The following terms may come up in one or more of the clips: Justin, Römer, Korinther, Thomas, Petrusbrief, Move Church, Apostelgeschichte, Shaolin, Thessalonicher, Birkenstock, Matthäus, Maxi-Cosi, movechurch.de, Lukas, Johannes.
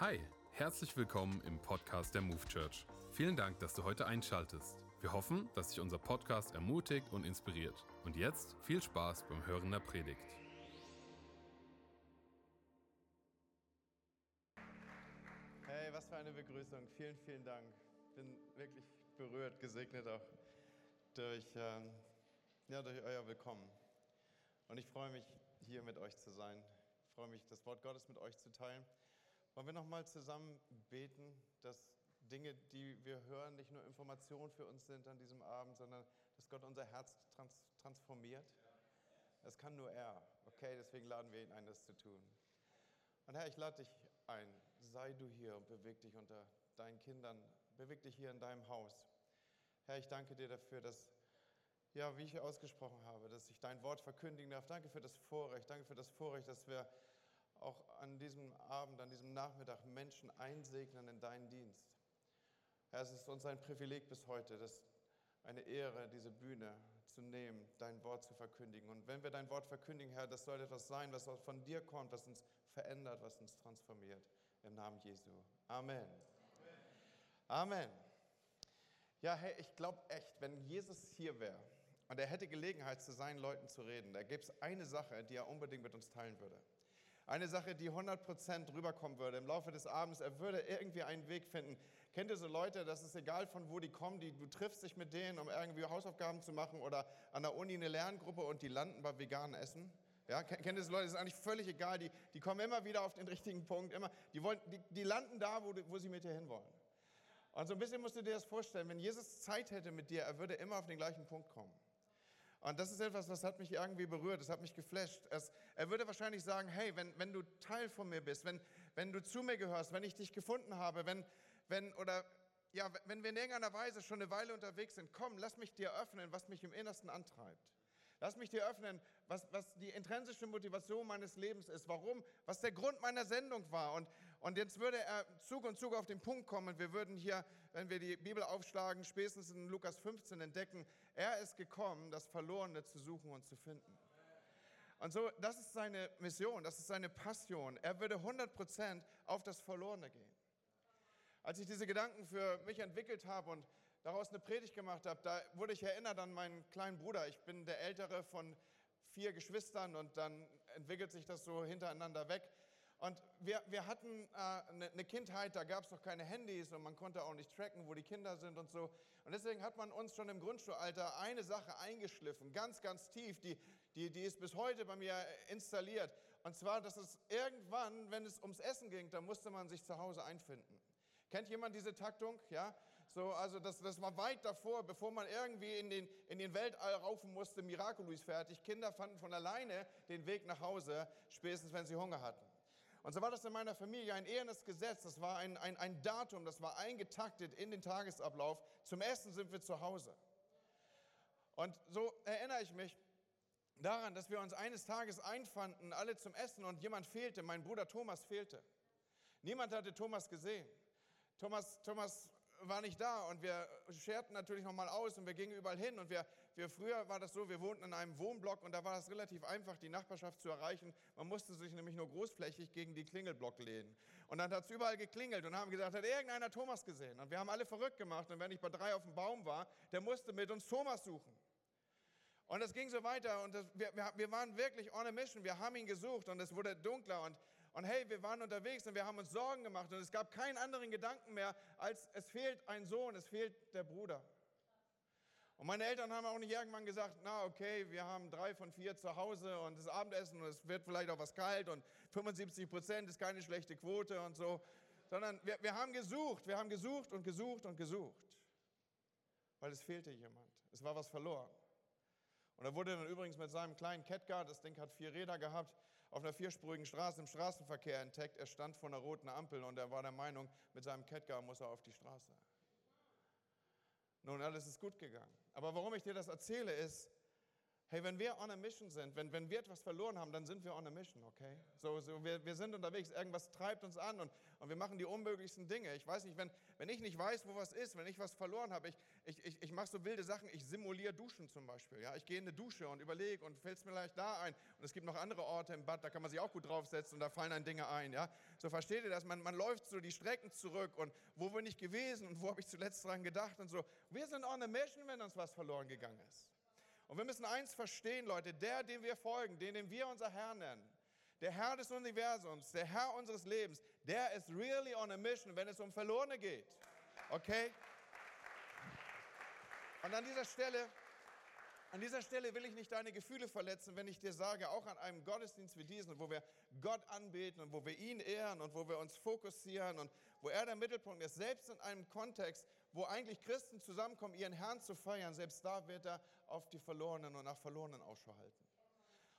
Hi, herzlich willkommen im Podcast der Move Church. Vielen Dank, dass du heute einschaltest. Wir hoffen, dass dich unser Podcast ermutigt und inspiriert. Und jetzt viel Spaß beim Hören der Predigt. Hey, was für eine Begrüßung. Vielen, vielen Dank. Ich bin wirklich berührt, gesegnet auch durch euer Willkommen. Und ich freue mich, hier mit euch zu sein. Ich freue mich, das Wort Gottes mit euch zu teilen. Wollen wir nochmal zusammen beten, dass Dinge, die wir hören, nicht nur Informationen für uns sind an diesem Abend, sondern dass Gott unser Herz transformiert? Das kann nur er. Okay, deswegen laden wir ihn ein, das zu tun. Und Herr, ich lade dich ein. Sei du hier und beweg dich unter deinen Kindern. Beweg dich hier in deinem Haus. Herr, ich danke dir dafür, dass, ja, wie ich ausgesprochen habe, dass ich dein Wort verkündigen darf. Danke für das Vorrecht. Danke für das Vorrecht, dass wir auch an diesem Abend, an diesem Nachmittag Menschen einsegnen in deinen Dienst. Herr, es ist uns ein Privileg bis heute, das eine Ehre, diese Bühne zu nehmen, dein Wort zu verkündigen. Und wenn wir dein Wort verkündigen, Herr, das soll etwas sein, was von dir kommt, was uns verändert, was uns transformiert. Im Namen Jesu. Amen. Amen. Ja, hey, ich glaube echt, wenn Jesus hier wäre und er hätte Gelegenheit, zu seinen Leuten zu reden, da gäbe es eine Sache, die er unbedingt mit uns teilen würde. Eine Sache, die 100% rüberkommen würde im Laufe des Abends. Er würde irgendwie einen Weg finden. Kennt ihr so Leute, das ist egal, von wo die kommen, du triffst dich mit denen, um irgendwie Hausaufgaben zu machen oder an der Uni eine Lerngruppe und die landen bei veganen Essen? Ja, kennt ihr so Leute, das ist eigentlich völlig egal. Die kommen immer wieder auf den richtigen Punkt. Die landen da, wo sie mit dir hinwollen. Und so ein bisschen musst du dir das vorstellen. Wenn Jesus Zeit hätte mit dir, er würde immer auf den gleichen Punkt kommen. Und das ist etwas, was hat mich irgendwie berührt, das hat mich geflasht. Er würde wahrscheinlich sagen, hey, wenn du Teil von mir bist, wenn du zu mir gehörst, wenn ich dich gefunden habe, wenn wir in irgendeiner Weise schon eine Weile unterwegs sind, komm, lass mich dir öffnen, was mich im Innersten antreibt. Lass mich dir öffnen, was die intrinsische Motivation meines Lebens ist, warum, was der Grund meiner Sendung war. Und jetzt würde er Zug und Zug auf den Punkt kommen. Und wir würden hier, wenn wir die Bibel aufschlagen, spätestens in Lukas 15 entdecken, er ist gekommen, das Verlorene zu suchen und zu finden. Und so, das ist seine Mission, das ist seine Passion. Er würde 100% auf das Verlorene gehen. Als ich diese Gedanken für mich entwickelt habe und daraus eine Predigt gemacht habe, da wurde ich erinnert an meinen kleinen Bruder. Ich bin der Ältere von 4 Geschwistern und dann entwickelt sich das so hintereinander weg. Und wir hatten eine Kindheit, da gab es noch keine Handys und man konnte auch nicht tracken, wo die Kinder sind und so. Und deswegen hat man uns schon im Grundschulalter eine Sache eingeschliffen, ganz, ganz tief, die ist bis heute bei mir installiert. Und zwar, dass es irgendwann, wenn es ums Essen ging, da musste man sich zu Hause einfinden. Kennt jemand diese Taktung? Ja? So, also das war weit davor, bevor man irgendwie in den Weltall raufen musste, Miraculous fertig. Kinder fanden von alleine den Weg nach Hause, spätestens wenn sie Hunger hatten. Und so war das in meiner Familie ein ehernes Gesetz, das war ein Datum, das war eingetaktet in den Tagesablauf. Zum Essen sind wir zu Hause. Und so erinnere ich mich daran, dass wir uns eines Tages einfanden, alle zum Essen und jemand fehlte, mein Bruder Thomas fehlte. Niemand hatte Thomas gesehen. Thomas war nicht da und wir scherten natürlich nochmal aus und wir gingen überall hin und wir früher war das so, wir wohnten in einem Wohnblock und da war es relativ einfach, die Nachbarschaft zu erreichen. Man musste sich nämlich nur großflächig gegen die Klingelblock lehnen. Und dann hat es überall geklingelt und haben gesagt, hat irgendeiner Thomas gesehen? Und wir haben alle verrückt gemacht und wenn ich bei 3 auf dem Baum war, der musste mit uns Thomas suchen. Und das ging so weiter und wir waren wirklich on a mission, wir haben ihn gesucht und es wurde dunkler und hey, wir waren unterwegs und wir haben uns Sorgen gemacht und es gab keinen anderen Gedanken mehr, als es fehlt ein Sohn, es fehlt der Bruder. Und meine Eltern haben auch nicht irgendwann gesagt, na okay, wir haben 3 von 4 zu Hause und das Abendessen und es wird vielleicht auch was kalt und 75% ist keine schlechte Quote und so, sondern wir haben gesucht, weil es fehlte jemand, es war was verloren. Und er wurde dann übrigens mit seinem kleinen Catcar, das Ding hat 4 Räder gehabt, auf einer 4-spurigen Straße im Straßenverkehr entdeckt. Er stand vor einer roten Ampel und er war der Meinung, mit seinem Catcar muss er auf die Straße. Nun, alles ist gut gegangen. Aber warum ich dir das erzähle, ist, Hey, wenn wir on a mission sind, wenn wir etwas verloren haben, dann sind wir on a mission, okay? Wir sind unterwegs, irgendwas treibt uns an und wir machen die unmöglichsten Dinge. Ich weiß nicht, wenn ich nicht weiß, wo was ist, wenn ich was verloren habe, ich mache so wilde Sachen, ich simuliere Duschen zum Beispiel, ja? Ich gehe in eine Dusche und überlege und fällt es mir leicht da ein. Und es gibt noch andere Orte im Bad, da kann man sich auch gut draufsetzen und da fallen einem Dinge ein, ja? So versteht ihr das? Man läuft so die Strecken zurück und wo bin ich gewesen und wo habe ich zuletzt dran gedacht und so. Wir sind on a mission, wenn uns was verloren gegangen ist. Und wir müssen eins verstehen, Leute, der, dem wir folgen, den, den wir unser Herr nennen, der Herr des Universums, der Herr unseres Lebens, der ist really on a mission, wenn es um Verlorene geht, okay? Und an dieser Stelle will ich nicht deine Gefühle verletzen, wenn ich dir sage, auch an einem Gottesdienst wie diesen, wo wir Gott anbeten und wo wir ihn ehren und wo wir uns fokussieren und wo er der Mittelpunkt ist, selbst in einem Kontext, wo eigentlich Christen zusammenkommen, ihren Herrn zu feiern, selbst da wird er auf die Verlorenen und nach Verlorenen Ausschau halten.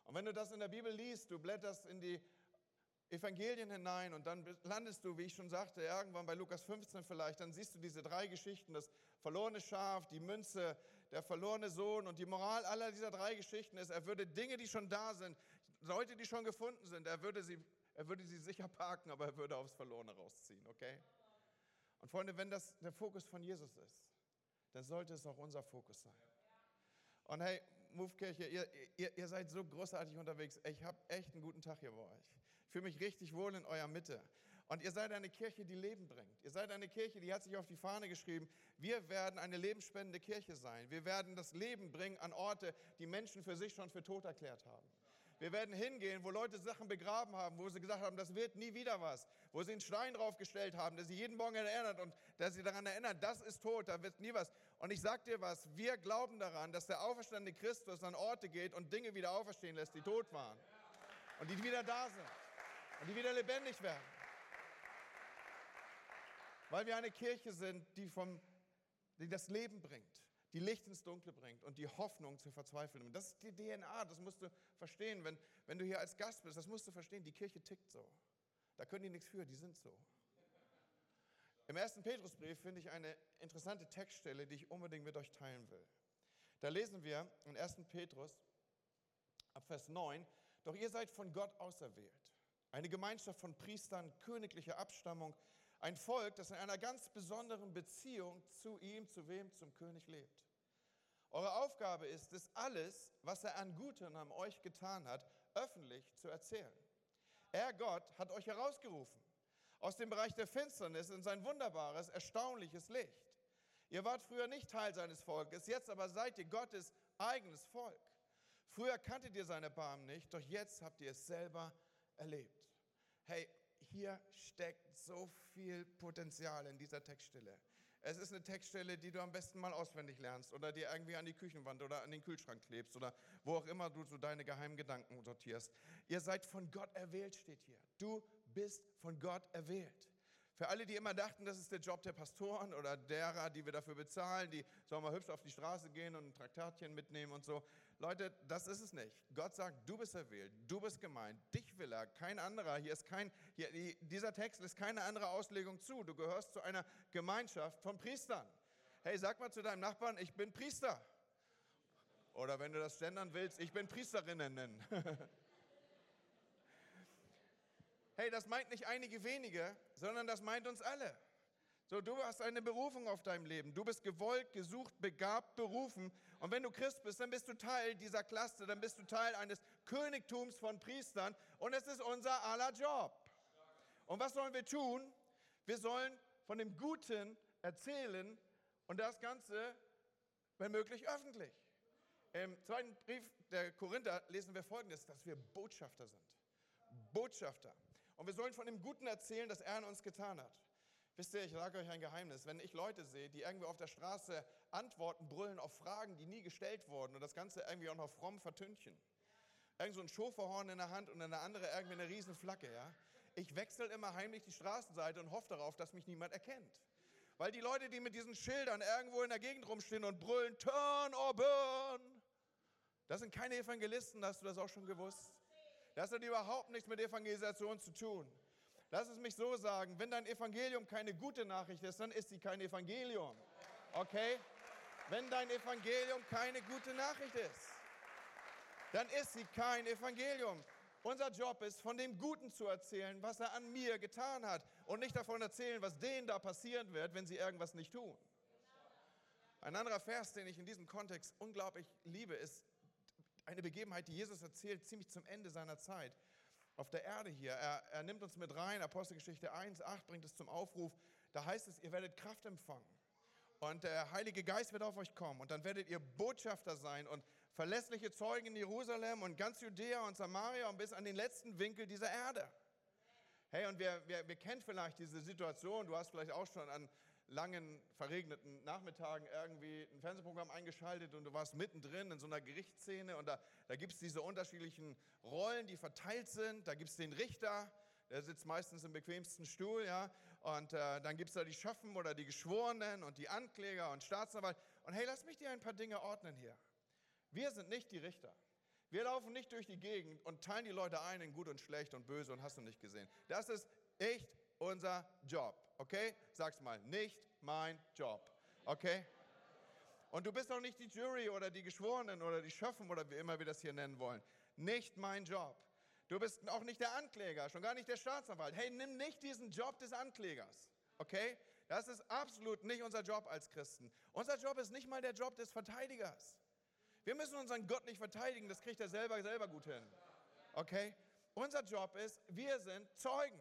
Und wenn du das in der Bibel liest, du blätterst in die Evangelien hinein und dann landest du, wie ich schon sagte, irgendwann bei Lukas 15 vielleicht, dann siehst du diese drei Geschichten, das verlorene Schaf, die Münze, der verlorene Sohn und die Moral aller dieser drei Geschichten ist, er würde Dinge, die schon da sind, Leute, die schon gefunden sind, er würde sie sicher parken, aber er würde aufs Verlorene rausziehen, okay? Und Freunde, wenn das der Fokus von Jesus ist, dann sollte es auch unser Fokus sein. Und hey, Move-Kirche, ihr seid so großartig unterwegs. Ich habe echt einen guten Tag hier bei euch. Ich fühle mich richtig wohl in eurer Mitte. Und ihr seid eine Kirche, die Leben bringt. Ihr seid eine Kirche, die hat sich auf die Fahne geschrieben, wir werden eine lebensspendende Kirche sein. Wir werden das Leben bringen an Orte, die Menschen für sich schon für tot erklärt haben. Wir werden hingehen, wo Leute Sachen begraben haben, wo sie gesagt haben, das wird nie wieder was. Wo sie einen Stein draufgestellt haben, der sie jeden Morgen erinnert und der sie daran erinnert, das ist tot, da wird nie was. Und ich sag dir was, wir glauben daran, dass der auferstandene Christus an Orte geht und Dinge wieder auferstehen lässt, die tot waren. Und die wieder da sind. Und die wieder lebendig werden. Weil wir eine Kirche sind, die das Leben bringt. Die Licht ins Dunkle bringt und die Hoffnung zu verzweifeln. Das ist die DNA, das musst du verstehen, wenn du hier als Gast bist, das musst du verstehen, die Kirche tickt so. Da können die nichts für, die sind so. Im 1. Petrusbrief finde ich eine interessante Textstelle, die ich unbedingt mit euch teilen will. Da lesen wir in 1. Petrus ab Vers 9, doch ihr seid von Gott auserwählt, eine Gemeinschaft von Priestern, königlicher Abstammung, ein Volk, das in einer ganz besonderen Beziehung zu ihm, zu wem? Zum König lebt. Eure Aufgabe ist es, alles, was er an Guten an euch getan hat, öffentlich zu erzählen. Er, Gott, hat euch herausgerufen aus dem Bereich der Finsternis in sein wunderbares, erstaunliches Licht. Ihr wart früher nicht Teil seines Volkes, jetzt aber seid ihr Gottes eigenes Volk. Früher kanntet ihr seine Erbarmen nicht, doch jetzt habt ihr es selber erlebt. Hey, hier steckt so viel Potenzial in dieser Textstelle. Es ist eine Textstelle, die du am besten mal auswendig lernst oder dir irgendwie an die Küchenwand oder an den Kühlschrank klebst oder wo auch immer du so deine geheimen Gedanken sortierst. Ihr seid von Gott erwählt, steht hier. Du bist von Gott erwählt. Für alle, die immer dachten, das ist der Job der Pastoren oder derer, die wir dafür bezahlen, die sollen mal hübsch auf die Straße gehen und ein Traktatchen mitnehmen und so. Leute, das ist es nicht. Gott sagt, du bist erwählt, du bist gemeint, dich will er, kein anderer. Dieser Text lässt keine andere Auslegung zu. Du gehörst zu einer Gemeinschaft von Priestern. Hey, sag mal zu deinem Nachbarn, ich bin Priester. Oder wenn du das gendern willst, ich bin Priesterinnen. Hey, das meint nicht einige wenige, sondern das meint uns alle. So, du hast eine Berufung auf deinem Leben. Du bist gewollt, gesucht, begabt, berufen. Und wenn du Christ bist, dann bist du Teil dieser Klasse, dann bist du Teil eines Königtums von Priestern. Und es ist unser aller Job. Und was sollen wir tun? Wir sollen von dem Guten erzählen und das Ganze, wenn möglich, öffentlich. Im 2. Brief der Korinther lesen wir Folgendes, dass wir Botschafter sind. Botschafter. Und wir sollen von dem Guten erzählen, das er an uns getan hat. Wisst ihr, ich sage euch ein Geheimnis. Wenn ich Leute sehe, die irgendwie auf der Straße Antworten brüllen auf Fragen, die nie gestellt wurden und das Ganze irgendwie auch noch fromm vertünchen. Irgend so ein Schofferhorn in der Hand und in der andere irgendwie eine riesen Flagge, ja. Ich wechsle immer heimlich die Straßenseite und hoffe darauf, dass mich niemand erkennt. Weil die Leute, die mit diesen Schildern irgendwo in der Gegend rumstehen und brüllen, turn or burn, das sind keine Evangelisten, hast du das auch schon gewusst? Das hat überhaupt nichts mit Evangelisation zu tun. Lass es mich so sagen, wenn dein Evangelium keine gute Nachricht ist, dann ist sie kein Evangelium. Okay? Wenn dein Evangelium keine gute Nachricht ist. dann ist sie kein Evangelium. Unser Job ist, von dem Guten zu erzählen, was er an mir getan hat und nicht davon erzählen, was denen da passieren wird, wenn sie irgendwas nicht tun. Ein anderer Vers, den ich in diesem Kontext unglaublich liebe, ist eine Begebenheit, die Jesus erzählt, ziemlich zum Ende seiner Zeit auf der Erde hier. Er nimmt uns mit rein, Apostelgeschichte 1,8 bringt es zum Aufruf. Da heißt es, ihr werdet Kraft empfangen und der Heilige Geist wird auf euch kommen und dann werdet ihr Botschafter sein und verlässliche Zeugen in Jerusalem und ganz Judäa und Samaria und bis an den letzten Winkel dieser Erde. Hey, und wir kennen vielleicht diese Situation, du hast vielleicht auch schon an langen, verregneten Nachmittagen irgendwie ein Fernsehprogramm eingeschaltet und du warst mittendrin in so einer Gerichtsszene und da gibt es diese unterschiedlichen Rollen, die verteilt sind. Da gibt es den Richter, der sitzt meistens im bequemsten Stuhl, ja, und dann gibt es da die Schöffen oder die Geschworenen und die Ankläger und Staatsanwalt. Und hey, lass mich dir ein paar Dinge ordnen hier. Wir sind nicht die Richter. Wir laufen nicht durch die Gegend und teilen die Leute ein in gut und schlecht und böse und hast du nicht gesehen. Das ist echt unser Job, okay? Sag's mal, nicht mein Job, okay? Und du bist auch nicht die Jury oder die Geschworenen oder die Schöffen oder wie immer wir das hier nennen wollen. Nicht mein Job. Du bist auch nicht der Ankläger, schon gar nicht der Staatsanwalt. Hey, nimm nicht diesen Job des Anklägers, okay? Das ist absolut nicht unser Job als Christen. Unser Job ist nicht mal der Job des Verteidigers. Wir müssen unseren Gott nicht verteidigen, das kriegt er selber gut hin, okay? Unser Job ist, wir sind Zeugen.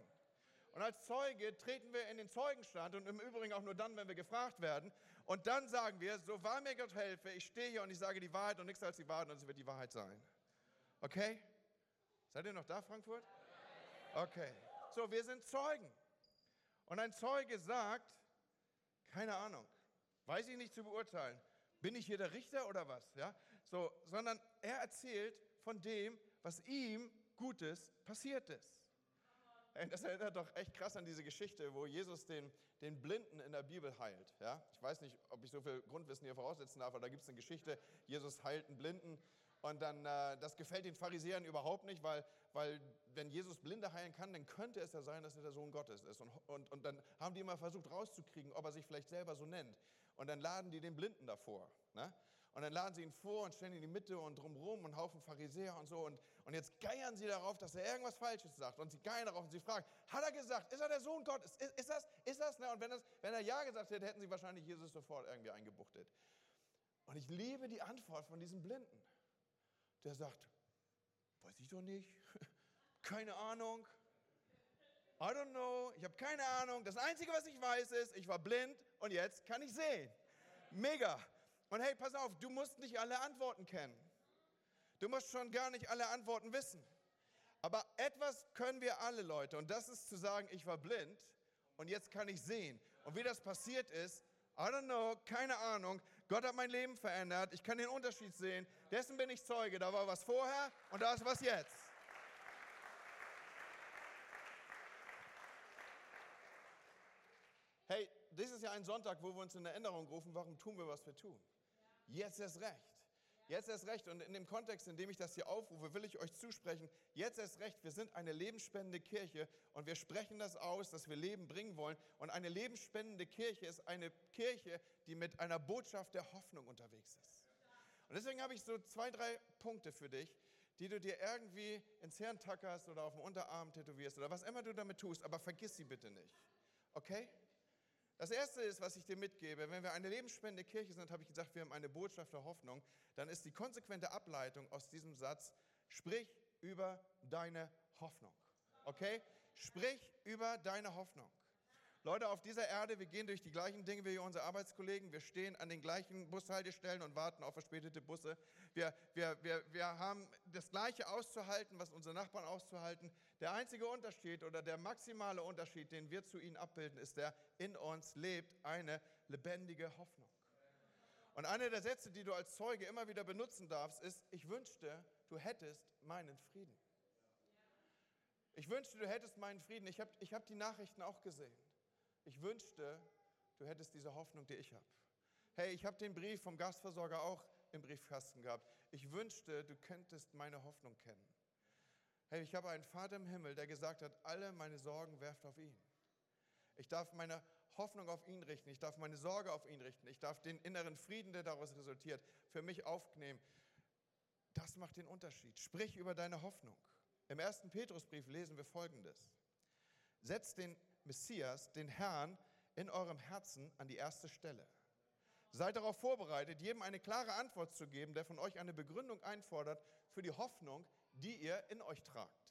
Und als Zeuge treten wir in den Zeugenstand und im Übrigen auch nur dann, wenn wir gefragt werden. Und dann sagen wir, so wahr mir Gott helfe, ich stehe hier und ich sage die Wahrheit und nichts als die Wahrheit und es wird die Wahrheit sein. Okay? Seid ihr noch da, Frankfurt? Okay. So, wir sind Zeugen. Und ein Zeuge sagt, keine Ahnung, weiß ich nicht zu beurteilen, bin ich hier der Richter oder was? Ja? So, sondern er erzählt von dem, was ihm Gutes passiert ist. Das erinnert doch echt krass an diese Geschichte, wo Jesus den Blinden in der Bibel heilt. Ja? Ich weiß nicht, ob ich so viel Grundwissen hier voraussetzen darf, aber da gibt es eine Geschichte, Jesus heilt einen Blinden. Und dann, das gefällt den Pharisäern überhaupt nicht, weil wenn Jesus Blinde heilen kann, dann könnte es ja sein, dass er der Sohn Gottes ist. Und dann haben die immer versucht rauszukriegen, ob er sich vielleicht selber so nennt. Und dann laden die den Blinden davor. Ne? Und dann laden sie ihn vor und stellen ihn in die Mitte und drumherum und Haufen Pharisäer und so. Und jetzt geiern sie darauf, dass er irgendwas Falsches sagt. Und sie geiern darauf und sie fragen, hat er gesagt, ist er der Sohn Gottes? Ist das? Ne? Und wenn er ja gesagt hätte, hätten sie wahrscheinlich Jesus sofort irgendwie eingebuchtet. Und ich liebe die Antwort von diesem Blinden. Der sagt, weiß ich doch nicht, keine Ahnung, I don't know, ich habe keine Ahnung. Das Einzige, was ich weiß, ist, ich war blind und jetzt kann ich sehen. Mega. Und hey, pass auf, du musst nicht alle Antworten kennen. Du musst schon gar nicht alle Antworten wissen. Aber etwas können wir alle, Leute. Und das ist zu sagen, ich war blind und jetzt kann ich sehen. Und wie das passiert ist, I don't know, keine Ahnung. Gott hat mein Leben verändert. Ich kann den Unterschied sehen. Dessen bin ich Zeuge. Da war was vorher und da ist was jetzt. Hey, das ist ja ein Sonntag, wo wir uns in Erinnerung rufen, warum tun wir, was wir tun. Jetzt erst recht. Jetzt erst recht. Und in dem Kontext, in dem ich das hier aufrufe, will ich euch zusprechen, jetzt erst recht, wir sind eine lebensspendende Kirche und wir sprechen das aus, dass wir Leben bringen wollen. Und eine lebensspendende Kirche ist eine Kirche, die mit einer Botschaft der Hoffnung unterwegs ist. Und deswegen habe ich so 2, 3 Punkte für dich, die du dir irgendwie ins Hirn tackerst oder auf dem Unterarm tätowierst oder was immer du damit tust, aber vergiss sie bitte nicht. Okay? Das Erste ist, was ich dir mitgebe, wenn wir eine lebensspendende Kirche sind, habe ich gesagt, wir haben eine Botschaft der Hoffnung, dann ist die konsequente Ableitung aus diesem Satz, sprich über deine Hoffnung, okay? Sprich über deine Hoffnung. Leute, auf dieser Erde, wir gehen durch die gleichen Dinge wie unsere Arbeitskollegen, wir stehen an den gleichen Bushaltestellen und warten auf verspätete Busse, wir haben das Gleiche auszuhalten, was unsere Nachbarn auszuhalten. Der einzige Unterschied oder der maximale Unterschied, den wir zu ihnen abbilden, ist der, in uns lebt eine lebendige Hoffnung. Und einer der Sätze, die du als Zeuge immer wieder benutzen darfst, ist, ich wünschte, du hättest meinen Frieden. Ich wünschte, du hättest meinen Frieden. Ich hab die Nachrichten auch gesehen. Ich wünschte, du hättest diese Hoffnung, die ich habe. Hey, ich habe den Brief vom Gastversorger auch im Briefkasten gehabt. Ich wünschte, du könntest meine Hoffnung kennen. Hey, ich habe einen Vater im Himmel, der gesagt hat, alle meine Sorgen werft auf ihn. Ich darf meine Hoffnung auf ihn richten. Ich darf meine Sorge auf ihn richten. Ich darf den inneren Frieden, der daraus resultiert, für mich aufnehmen. Das Das macht den Unterschied. Sprich über deine Hoffnung. Im 1. Petrusbrief lesen wir Folgendes. Setzt den Messias, den Herrn, in eurem Herzen an die erste Stelle. Seid darauf vorbereitet, jedem eine klare Antwort zu geben, der von euch eine Begründung einfordert für die Hoffnung, die ihr in euch tragt.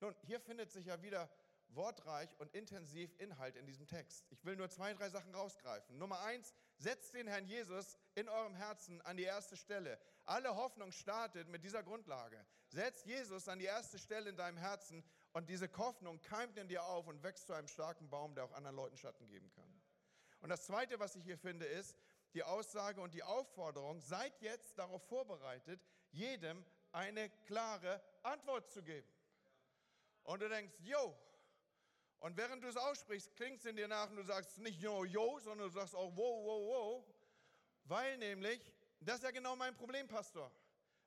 Nun, hier findet sich ja wieder wortreich und intensiv Inhalt in diesem Text. Ich will nur 2, 3 Sachen rausgreifen. Nummer 1, setzt den Herrn Jesus in eurem Herzen an die erste Stelle. Alle Hoffnung startet mit dieser Grundlage. Setzt Jesus an die erste Stelle in deinem Herzen und diese Hoffnung keimt in dir auf und wächst zu einem starken Baum, der auch anderen Leuten Schatten geben kann. Und das Zweite, was ich hier finde, ist die Aussage und die Aufforderung, seid jetzt darauf vorbereitet, jedem eine klare Antwort zu geben. Und du denkst, yo, und während du es aussprichst, klingt es in dir nach und du sagst nicht nur yo, sondern du sagst auch wow, wow, wow. Weil nämlich, das ist ja genau mein Problem, Pastor.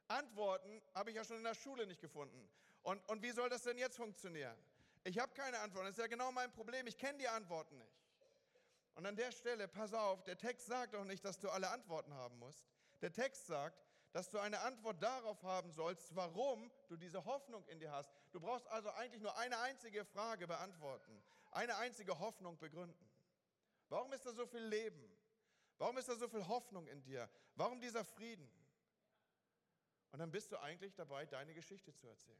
Antworten habe ich ja schon in der Schule nicht gefunden. Und wie soll das denn jetzt funktionieren? Ich habe keine Antworten, das ist ja genau mein Problem, ich kenne die Antworten nicht. Und an der Stelle, pass auf, der Text sagt doch nicht, dass du alle Antworten haben musst. Der Text sagt, dass du eine Antwort darauf haben sollst, warum du diese Hoffnung in dir hast. Du brauchst also eigentlich nur eine einzige Frage beantworten, eine einzige Hoffnung begründen. Warum ist da so viel Leben? Warum ist da so viel Hoffnung in dir? Warum dieser Frieden? Und dann bist du eigentlich dabei, deine Geschichte zu erzählen.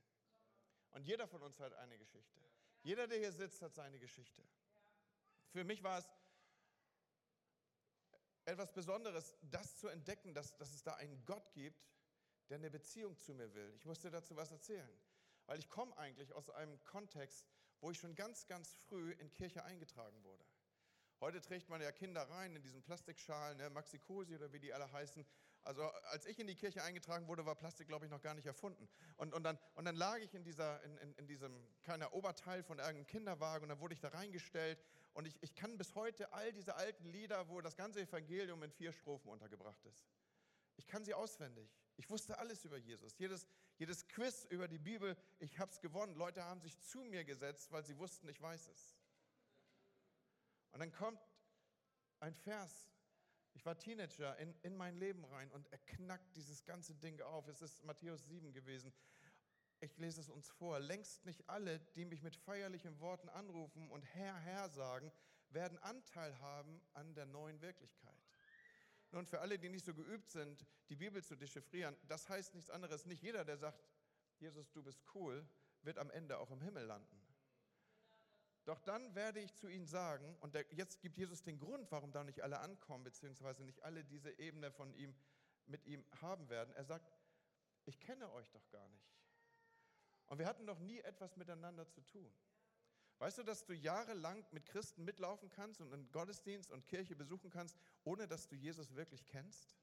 Und jeder von uns hat eine Geschichte. Jeder, der hier sitzt, hat seine Geschichte. Für mich war es etwas Besonderes, das zu entdecken, dass es da einen Gott gibt, der eine Beziehung zu mir will. Ich muss dir dazu was erzählen, weil ich komme eigentlich aus einem Kontext, wo ich schon ganz, ganz früh in Kirche eingetragen wurde. Heute trägt man ja Kinder rein in diesen Plastikschalen, ne, Maxi-Cosi oder wie die alle heißen. Also als ich in die Kirche eingetragen wurde, war Plastik, glaube ich, noch gar nicht erfunden. Und dann lag ich in diesem kleinen Oberteil von irgendeinem Kinderwagen und dann wurde ich da reingestellt. Und ich kann bis heute all diese alten Lieder, wo das ganze Evangelium in 4 Strophen untergebracht ist. Ich kann sie auswendig. Ich wusste alles über Jesus. Jedes Quiz über die Bibel, ich habe es gewonnen. Leute haben sich zu mir gesetzt, weil sie wussten, ich weiß es. Und dann kommt ein Vers, ich war Teenager, in mein Leben rein und er knackt dieses ganze Ding auf. Es ist Matthäus 7 gewesen. Ich lese es uns vor. Längst nicht alle, die mich mit feierlichen Worten anrufen und Herr, Herr sagen, werden Anteil haben an der neuen Wirklichkeit. Nun, für alle, die nicht so geübt sind, die Bibel zu dechiffrieren, das heißt nichts anderes. Nicht jeder, der sagt, Jesus, du bist cool, wird am Ende auch im Himmel landen. Doch dann werde ich zu ihnen sagen, und jetzt gibt Jesus den Grund, warum da nicht alle ankommen, beziehungsweise nicht alle diese Ebene von ihm mit ihm haben werden. Er sagt, ich kenne euch doch gar nicht. Und wir hatten noch nie etwas miteinander zu tun. Weißt du, dass du jahrelang mit Christen mitlaufen kannst und einen Gottesdienst und Kirche besuchen kannst, ohne dass du Jesus wirklich kennst?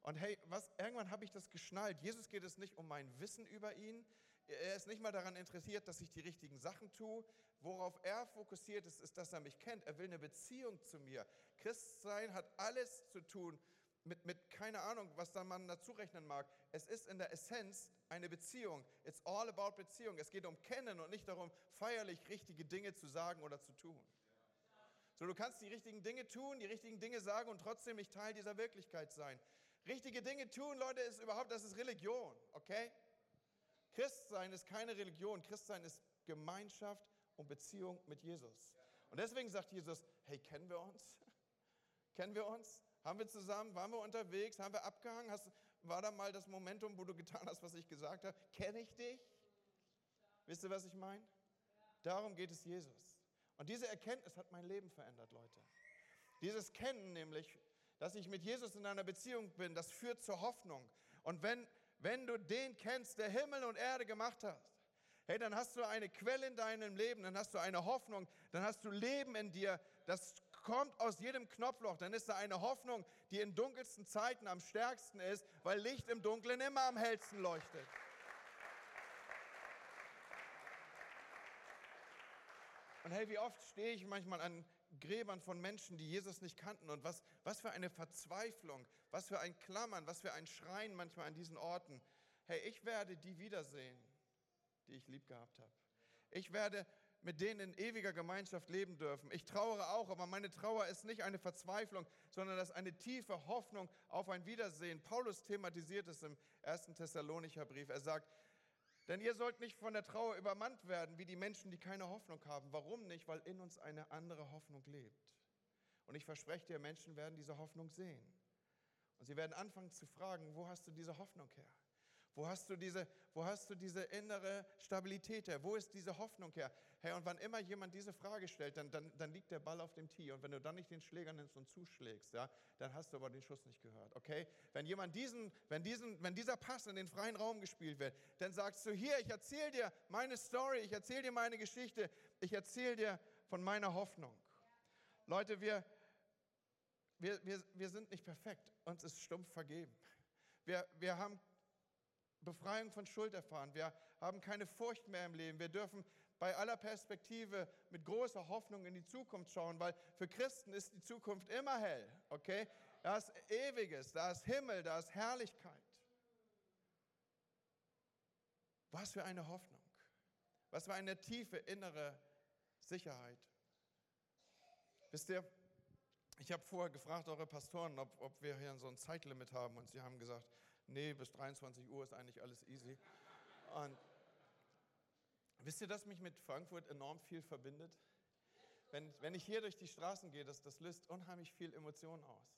Und hey, irgendwann habe ich das geschnallt. Jesus geht es nicht um mein Wissen über ihn. Er ist nicht mal daran interessiert, dass ich die richtigen Sachen tue. Worauf er fokussiert ist, ist, dass er mich kennt. Er will eine Beziehung zu mir. Christsein hat alles zu tun mit keine Ahnung, was da man dazu rechnen mag. Es ist in der Essenz eine Beziehung. It's all about Beziehung. Es geht um Kennen und nicht darum, feierlich richtige Dinge zu sagen oder zu tun. So, du kannst die richtigen Dinge tun, die richtigen Dinge sagen und trotzdem nicht Teil dieser Wirklichkeit sein. Richtige Dinge tun, Leute, das ist Religion, okay? Christsein ist keine Religion, Christsein ist Gemeinschaft und Beziehung mit Jesus. Und deswegen sagt Jesus, hey, kennen wir uns? Kennen wir uns? Haben wir zusammen, waren wir unterwegs, haben wir abgehangen? War da mal das Momentum, wo du getan hast, was ich gesagt habe? Kenne ich dich? Wisst ihr, was ich meine? Darum geht es Jesus. Und diese Erkenntnis hat mein Leben verändert, Leute. Dieses Kennen nämlich, dass ich mit Jesus in einer Beziehung bin, das führt zur Hoffnung. Und wenn du den kennst, der Himmel und Erde gemacht hat, hey, dann hast du eine Quelle in deinem Leben, dann hast du eine Hoffnung, dann hast du Leben in dir, das kommt aus jedem Knopfloch, dann ist da eine Hoffnung, die in dunkelsten Zeiten am stärksten ist, weil Licht im Dunkeln immer am hellsten leuchtet. Und hey, wie oft stehe ich manchmal an Gräbern von Menschen, die Jesus nicht kannten. Und was für eine Verzweiflung, was für ein Klammern, was für ein Schreien manchmal an diesen Orten. Hey, ich werde die wiedersehen, die ich lieb gehabt habe. Ich werde mit denen in ewiger Gemeinschaft leben dürfen. Ich trauere auch, aber meine Trauer ist nicht eine Verzweiflung, sondern das ist eine tiefe Hoffnung auf ein Wiedersehen. Paulus thematisiert es im 1. Thessalonicher Brief. Er sagt, denn ihr sollt nicht von der Trauer übermannt werden, wie die Menschen, die keine Hoffnung haben. Warum nicht? Weil in uns eine andere Hoffnung lebt. Und ich verspreche dir, Menschen werden diese Hoffnung sehen. Und sie werden anfangen zu fragen, wo hast du diese Hoffnung her? Wo hast du diese innere Stabilität her? Wo ist diese Hoffnung her? Hey, und wann immer jemand diese Frage stellt, dann liegt der Ball auf dem Tee. Und wenn du dann nicht den Schläger nimmst und zuschlägst, ja, dann hast du aber den Schuss nicht gehört, okay? Wenn dieser Pass in den freien Raum gespielt wird, dann sagst du, hier, ich erzähle dir meine Story, ich erzähle dir meine Geschichte, ich erzähle dir von meiner Hoffnung. Leute, wir sind nicht perfekt, uns ist stumpf vergeben. Wir haben Befreiung von Schuld erfahren. Wir haben keine Furcht mehr im Leben. Wir dürfen bei aller Perspektive mit großer Hoffnung in die Zukunft schauen, weil für Christen ist die Zukunft immer hell, okay? Da ist Ewiges, da ist Himmel, da ist Herrlichkeit. Was für eine Hoffnung. Was für eine tiefe innere Sicherheit. Wisst ihr, ich habe vorher gefragt, eure Pastoren, ob wir hier so ein Zeitlimit haben, und sie haben gesagt, nee, bis 23 Uhr ist eigentlich alles easy. Und wisst ihr, dass mich mit Frankfurt enorm viel verbindet? Wenn ich hier durch die Straßen gehe, das löst unheimlich viel Emotionen aus.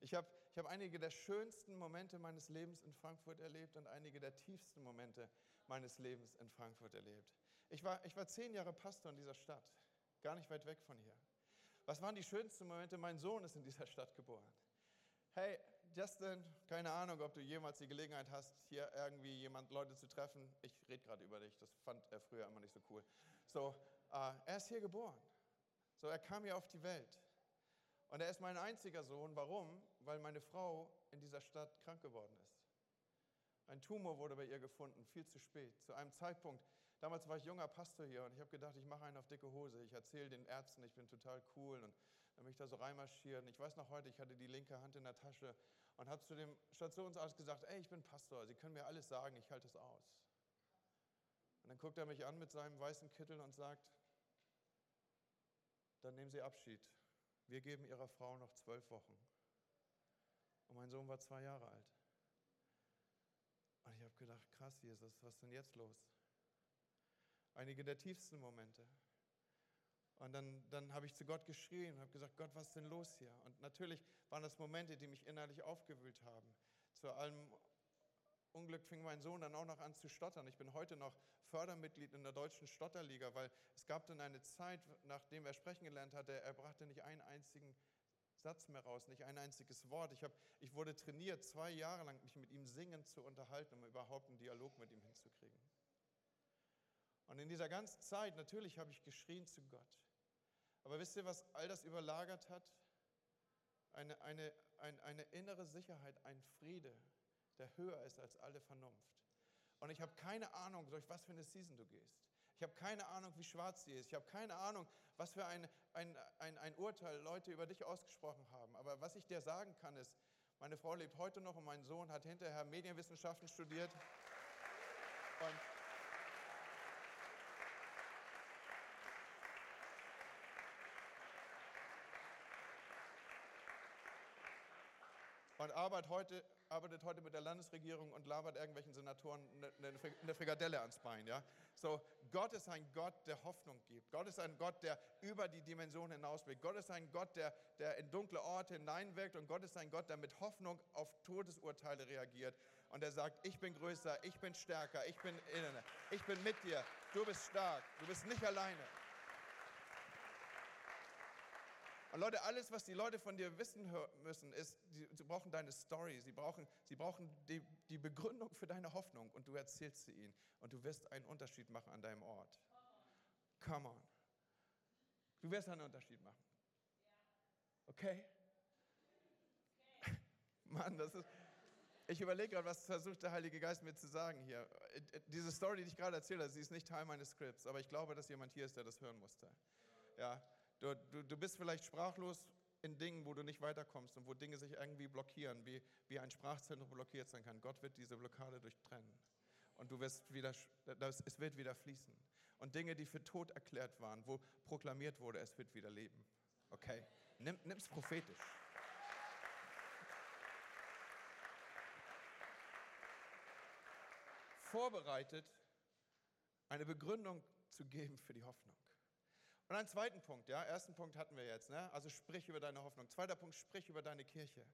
Ich hab einige der schönsten Momente meines Lebens in Frankfurt erlebt und einige der tiefsten Momente meines Lebens in Frankfurt erlebt. Ich war 10 Jahre Pastor in dieser Stadt, gar nicht weit weg von hier. Was waren die schönsten Momente? Mein Sohn ist in dieser Stadt geboren. Hey, Justin, keine Ahnung, ob du jemals die Gelegenheit hast, hier irgendwie Leute zu treffen. Ich rede gerade über dich, das fand er früher immer nicht so cool. So, er ist hier geboren. So, er kam hier auf die Welt. Und er ist mein einziger Sohn. Warum? Weil meine Frau in dieser Stadt krank geworden ist. Ein Tumor wurde bei ihr gefunden, viel zu spät, zu einem Zeitpunkt. Damals war ich junger Pastor hier und ich habe gedacht, ich mache einen auf dicke Hose. Ich erzähle den Ärzten, ich bin total cool, und dann bin ich da so reinmarschiert. Und ich weiß noch heute, ich hatte die linke Hand in der Tasche und habe zu dem Stationsarzt gesagt, ey, ich bin Pastor, Sie können mir alles sagen, ich halte es aus. Und dann guckt er mich an mit seinem weißen Kittel und sagt, dann nehmen Sie Abschied. Wir geben Ihrer Frau noch 12 Wochen. Und mein Sohn war 2 Jahre alt. Und ich habe gedacht, krass, Jesus, was ist denn jetzt los? Einige der tiefsten Momente. Und dann habe ich zu Gott geschrien und habe gesagt, Gott, was ist denn los hier? Und natürlich waren das Momente, die mich innerlich aufgewühlt haben. Zu allem Unglück fing mein Sohn dann auch noch an zu stottern. Ich bin heute noch Fördermitglied in der deutschen Stotterliga, weil es gab dann eine Zeit, nachdem er sprechen gelernt hatte, er brachte nicht einen einzigen Satz mehr raus, nicht ein einziges Wort. Ich wurde trainiert, 2 Jahre lang mich mit ihm singend zu unterhalten, um überhaupt einen Dialog mit ihm hinzukriegen. Und in dieser ganzen Zeit, natürlich habe ich geschrien zu Gott. Aber wisst ihr, was all das überlagert hat? Eine innere Sicherheit, ein Friede, der höher ist als alle Vernunft. Und ich habe keine Ahnung, durch was für eine Season du gehst. Ich habe keine Ahnung, wie schwarz sie ist. Ich habe keine Ahnung, was für ein Urteil Leute über dich ausgesprochen haben. Aber was ich dir sagen kann ist, meine Frau lebt heute noch und mein Sohn hat hinterher Medienwissenschaften studiert. Und arbeitet heute mit der Landesregierung und labert irgendwelchen Senatoren eine Frikadelle ans Bein. Ja? So, Gott ist ein Gott, der Hoffnung gibt. Gott ist ein Gott, der über die Dimension hinausblickt. Gott ist ein Gott, der in dunkle Orte hineinwirkt. Und Gott ist ein Gott, der mit Hoffnung auf Todesurteile reagiert. Und der sagt, ich bin größer, ich bin stärker, ich bin inne, ich bin mit dir, du bist stark, du bist nicht alleine. Und Leute, alles, was die Leute von dir wissen müssen, ist, sie brauchen deine Story, sie brauchen die Begründung für deine Hoffnung, und du erzählst sie ihnen und du wirst einen Unterschied machen an deinem Ort. Come on. Du wirst einen Unterschied machen. Okay? Mann, ich überlege gerade, was versucht der Heilige Geist mir zu sagen hier. Diese Story, die ich gerade erzählt habe, sie ist nicht Teil meines Skripts, aber ich glaube, dass jemand hier ist, der das hören musste. Ja. Du bist vielleicht sprachlos in Dingen, wo du nicht weiterkommst und wo Dinge sich irgendwie blockieren, wie ein Sprachzentrum blockiert sein kann. Gott wird diese Blockade durchtrennen und es wird wieder fließen. und Dinge, die für tot erklärt waren, wo proklamiert wurde, es wird wieder leben. Okay? Nimm's prophetisch. Vorbereitet, eine Begründung zu geben für die Hoffnung. Und einen zweiten Punkt, ja, ersten Punkt hatten wir jetzt, ne? Also sprich über deine Hoffnung. Zweiter Punkt, sprich über deine Kirche.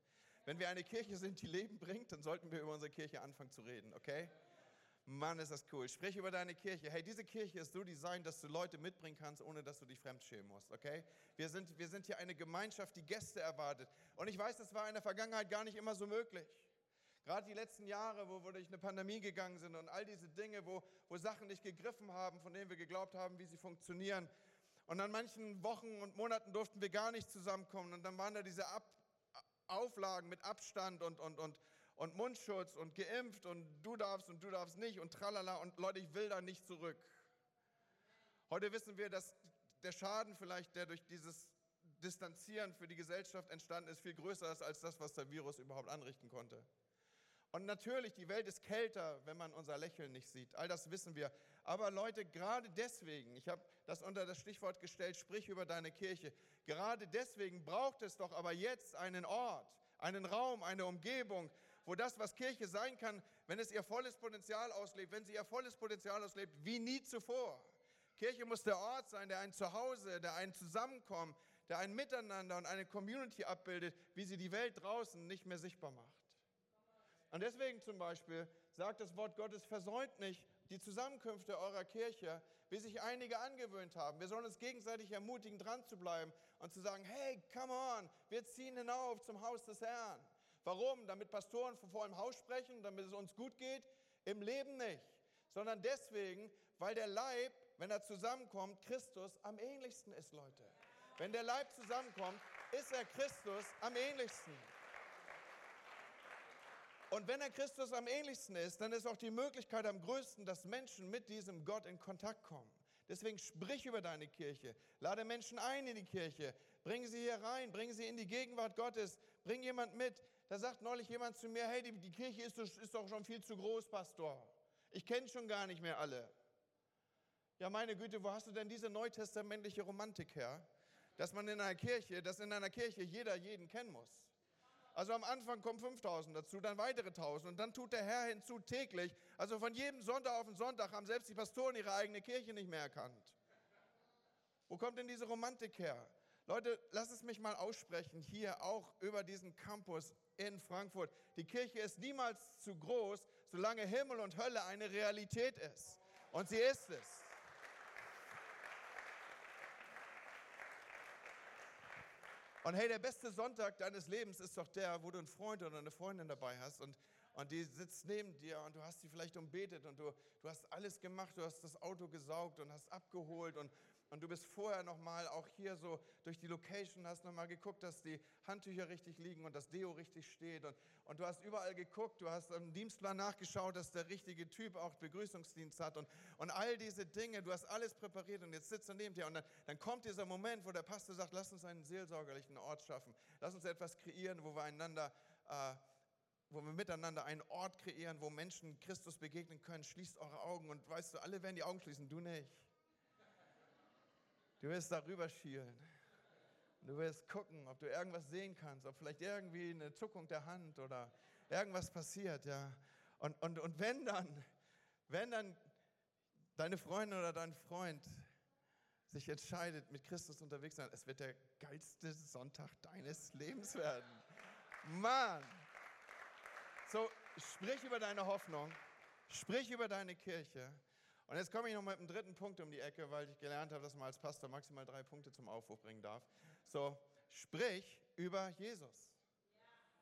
Wenn wir eine Kirche sind, die Leben bringt, dann sollten wir über unsere Kirche anfangen zu reden, okay? Mann, ist das cool. Sprich über deine Kirche. Hey, diese Kirche ist so designt, dass du Leute mitbringen kannst, ohne dass du dich fremdschämen musst, okay? Wir sind hier eine Gemeinschaft, die Gäste erwartet. Und ich weiß, das war in der Vergangenheit gar nicht immer so möglich. Gerade die letzten Jahre, wo wir durch eine Pandemie gegangen sind und all diese Dinge, wo Sachen nicht gegriffen haben, von denen wir geglaubt haben, wie sie funktionieren. Und an manchen Wochen und Monaten durften wir gar nicht zusammenkommen. Und dann waren da diese Auflagen mit Abstand und Mundschutz und geimpft und du darfst nicht und tralala. Und Leute, ich will da nicht zurück. Heute wissen wir, dass der Schaden vielleicht, der durch dieses Distanzieren für die Gesellschaft entstanden ist, viel größer ist als das, was der Virus überhaupt anrichten konnte. Und natürlich, die Welt ist kälter, wenn man unser Lächeln nicht sieht. All das wissen wir. Aber Leute, gerade deswegen, ich habe das unter das Stichwort gestellt, sprich über deine Kirche. Gerade deswegen braucht es doch aber jetzt einen Ort, einen Raum, eine Umgebung, wo das, was Kirche sein kann, wenn es ihr volles Potenzial auslebt, wenn sie ihr volles Potenzial auslebt, wie nie zuvor. Kirche muss der Ort sein, der ein Zuhause, der ein Zusammenkommen, der ein Miteinander und eine Community abbildet, wie sie die Welt draußen nicht mehr sichtbar macht. Und deswegen zum Beispiel sagt das Wort Gottes, versäumt nicht die Zusammenkünfte eurer Kirche, wie sich einige angewöhnt haben. Wir sollen uns gegenseitig ermutigen, dran zu bleiben und zu sagen, hey, come on, wir ziehen hinauf zum Haus des Herrn. Warum? Damit Pastoren vor dem Haus sprechen, damit es uns gut geht? Im Leben nicht, sondern deswegen, weil der Leib, wenn er zusammenkommt, Christus am ähnlichsten ist, Leute. Wenn der Leib zusammenkommt, ist er Christus am ähnlichsten. Und wenn er Christus am ähnlichsten ist, dann ist auch die Möglichkeit am größten, dass Menschen mit diesem Gott in Kontakt kommen. Deswegen sprich über deine Kirche, lade Menschen ein in die Kirche, bring sie hier rein, bring sie in die Gegenwart Gottes, bring jemand mit. Da sagt neulich jemand zu mir, hey, die Kirche ist doch schon viel zu groß, Pastor. Ich kenne schon gar nicht mehr alle. Ja, meine Güte, wo hast du denn diese neutestamentliche Romantik her, dass in einer Kirche jeder jeden kennen muss? Also am Anfang kommen 5.000 dazu, dann weitere 1.000 und dann tut der Herr hinzu täglich. Also von jedem Sonntag auf den Sonntag haben selbst die Pastoren ihre eigene Kirche nicht mehr erkannt. Wo kommt denn diese Romantik her? Leute, lasst es mich mal aussprechen, hier auch über diesen Campus in Frankfurt. Die Kirche ist niemals zu groß, solange Himmel und Hölle eine Realität ist. Und sie ist es. Und hey, der beste Sonntag deines Lebens ist doch der, wo du einen Freund oder eine Freundin dabei hast und die sitzt neben dir und du hast sie vielleicht umbetet und du hast alles gemacht, du hast das Auto gesaugt und hast abgeholt und du bist vorher nochmal auch hier so durch die Location, hast nochmal geguckt, dass die Handtücher richtig liegen und das Deo richtig steht und du hast überall geguckt, du hast am Dienstplan nachgeschaut, dass der richtige Typ auch Begrüßungsdienst hat und all diese Dinge, du hast alles präpariert und jetzt sitzt er neben dir und dann kommt dieser Moment, wo der Pastor sagt, lass uns einen seelsorgerlichen Ort schaffen, lass uns etwas kreieren, wo wir miteinander einen Ort kreieren, wo Menschen Christus begegnen können, schließt eure Augen und weißt du, alle werden die Augen schließen, du nicht. Du wirst darüber schielen. Du wirst gucken, ob du irgendwas sehen kannst, ob vielleicht irgendwie eine Zuckung der Hand oder irgendwas passiert, ja. Und wenn dann deine Freundin oder dein Freund sich entscheidet, mit Christus unterwegs zu sein, es wird der geilste Sonntag deines Lebens werden. Mann! So, sprich über deine Hoffnung, sprich über deine Kirche. Und jetzt komme ich noch mit dem dritten Punkt um die Ecke, weil ich gelernt habe, dass man als Pastor maximal 3 Punkte zum Aufruf bringen darf. So, sprich über Jesus.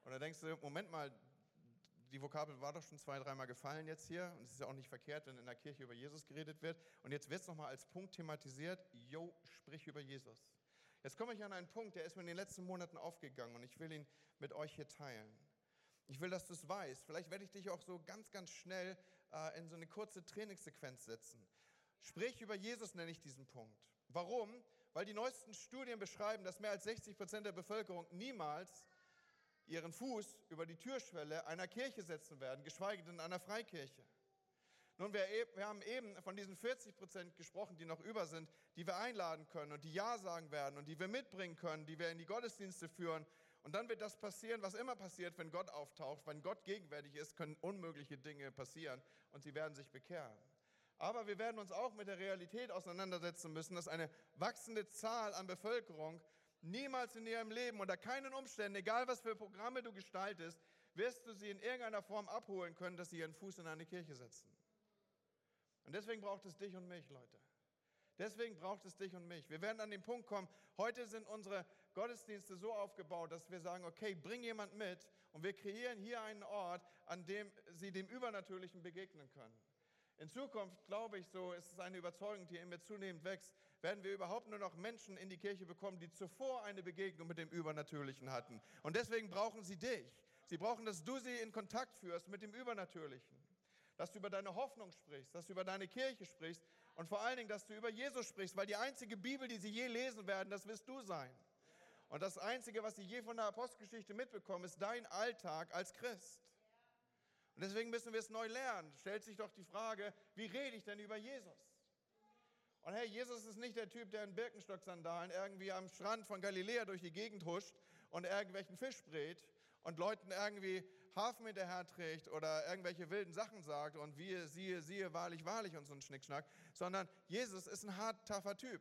Und da denkst du, Moment mal, die Vokabel war doch schon 2-3 Mal gefallen jetzt hier. Und es ist ja auch nicht verkehrt, wenn in der Kirche über Jesus geredet wird. Und jetzt wird es nochmal als Punkt thematisiert, jo, sprich über Jesus. Jetzt komme ich an einen Punkt, der ist mir in den letzten Monaten aufgegangen und ich will ihn mit euch hier teilen. Ich will, dass du es weißt. Vielleicht werde ich dich auch so ganz, ganz schnell in so eine kurze Trainingssequenz setzen. Sprich über Jesus nenne ich diesen Punkt. Warum? Weil die neuesten Studien beschreiben, dass mehr als 60% der Bevölkerung niemals ihren Fuß über die Türschwelle einer Kirche setzen werden, geschweige denn einer Freikirche. Nun, wir haben eben von diesen 40% gesprochen, die noch über sind, die wir einladen können und die Ja sagen werden und die wir mitbringen können, die wir in die Gottesdienste führen. Und dann wird das passieren, was immer passiert, wenn Gott auftaucht. Wenn Gott gegenwärtig ist, können unmögliche Dinge passieren und sie werden sich bekehren. Aber wir werden uns auch mit der Realität auseinandersetzen müssen, dass eine wachsende Zahl an Bevölkerung niemals in ihrem Leben, unter keinen Umständen, egal was für Programme du gestaltest, wirst du sie in irgendeiner Form abholen können, dass sie ihren Fuß in eine Kirche setzen. Und deswegen braucht es dich und mich, Leute. Deswegen braucht es dich und mich. Wir werden an den Punkt kommen, heute sind unsere Gottesdienste so aufgebaut, dass wir sagen, okay, bring jemand mit und wir kreieren hier einen Ort, an dem sie dem Übernatürlichen begegnen können. In Zukunft, glaube ich, so ist es eine Überzeugung, die in mir zunehmend wächst, werden wir überhaupt nur noch Menschen in die Kirche bekommen, die zuvor eine Begegnung mit dem Übernatürlichen hatten. Und deswegen brauchen sie dich. Sie brauchen, dass du sie in Kontakt führst mit dem Übernatürlichen. Dass du über deine Hoffnung sprichst, dass du über deine Kirche sprichst und vor allen Dingen, dass du über Jesus sprichst, weil die einzige Bibel, die sie je lesen werden, das wirst du sein. Und das Einzige, was sie je von der Apostelgeschichte mitbekommen, ist dein Alltag als Christ. Und deswegen müssen wir es neu lernen. Stellt sich doch die Frage, wie rede ich denn über Jesus? Und hey, Jesus ist nicht der Typ, der in Birkenstock-Sandalen irgendwie am Strand von Galiläa durch die Gegend huscht und irgendwelchen Fisch brät und Leuten irgendwie Hafen hinterher trägt oder irgendwelche wilden Sachen sagt und wir, siehe, siehe, wahrlich, wahrlich und so ein Schnickschnack, sondern Jesus ist ein hart, taffer Typ.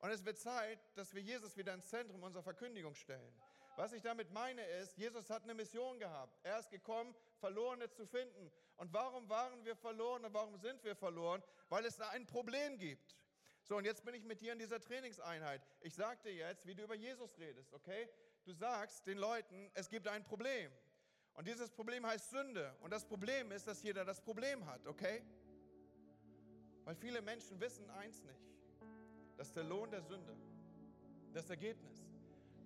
Und es wird Zeit, dass wir Jesus wieder ins Zentrum unserer Verkündigung stellen. Was ich damit meine ist, Jesus hat eine Mission gehabt. Er ist gekommen, Verlorene zu finden. Und warum waren wir verloren und warum sind wir verloren? Weil es da ein Problem gibt. So, und jetzt bin ich mit dir in dieser Trainingseinheit. Ich sage dir jetzt, wie du über Jesus redest, okay? Du sagst den Leuten, es gibt ein Problem. Und dieses Problem heißt Sünde. Und das Problem ist, dass jeder das Problem hat, okay? Weil viele Menschen wissen eins nicht. Das ist der Lohn der Sünde, das Ergebnis.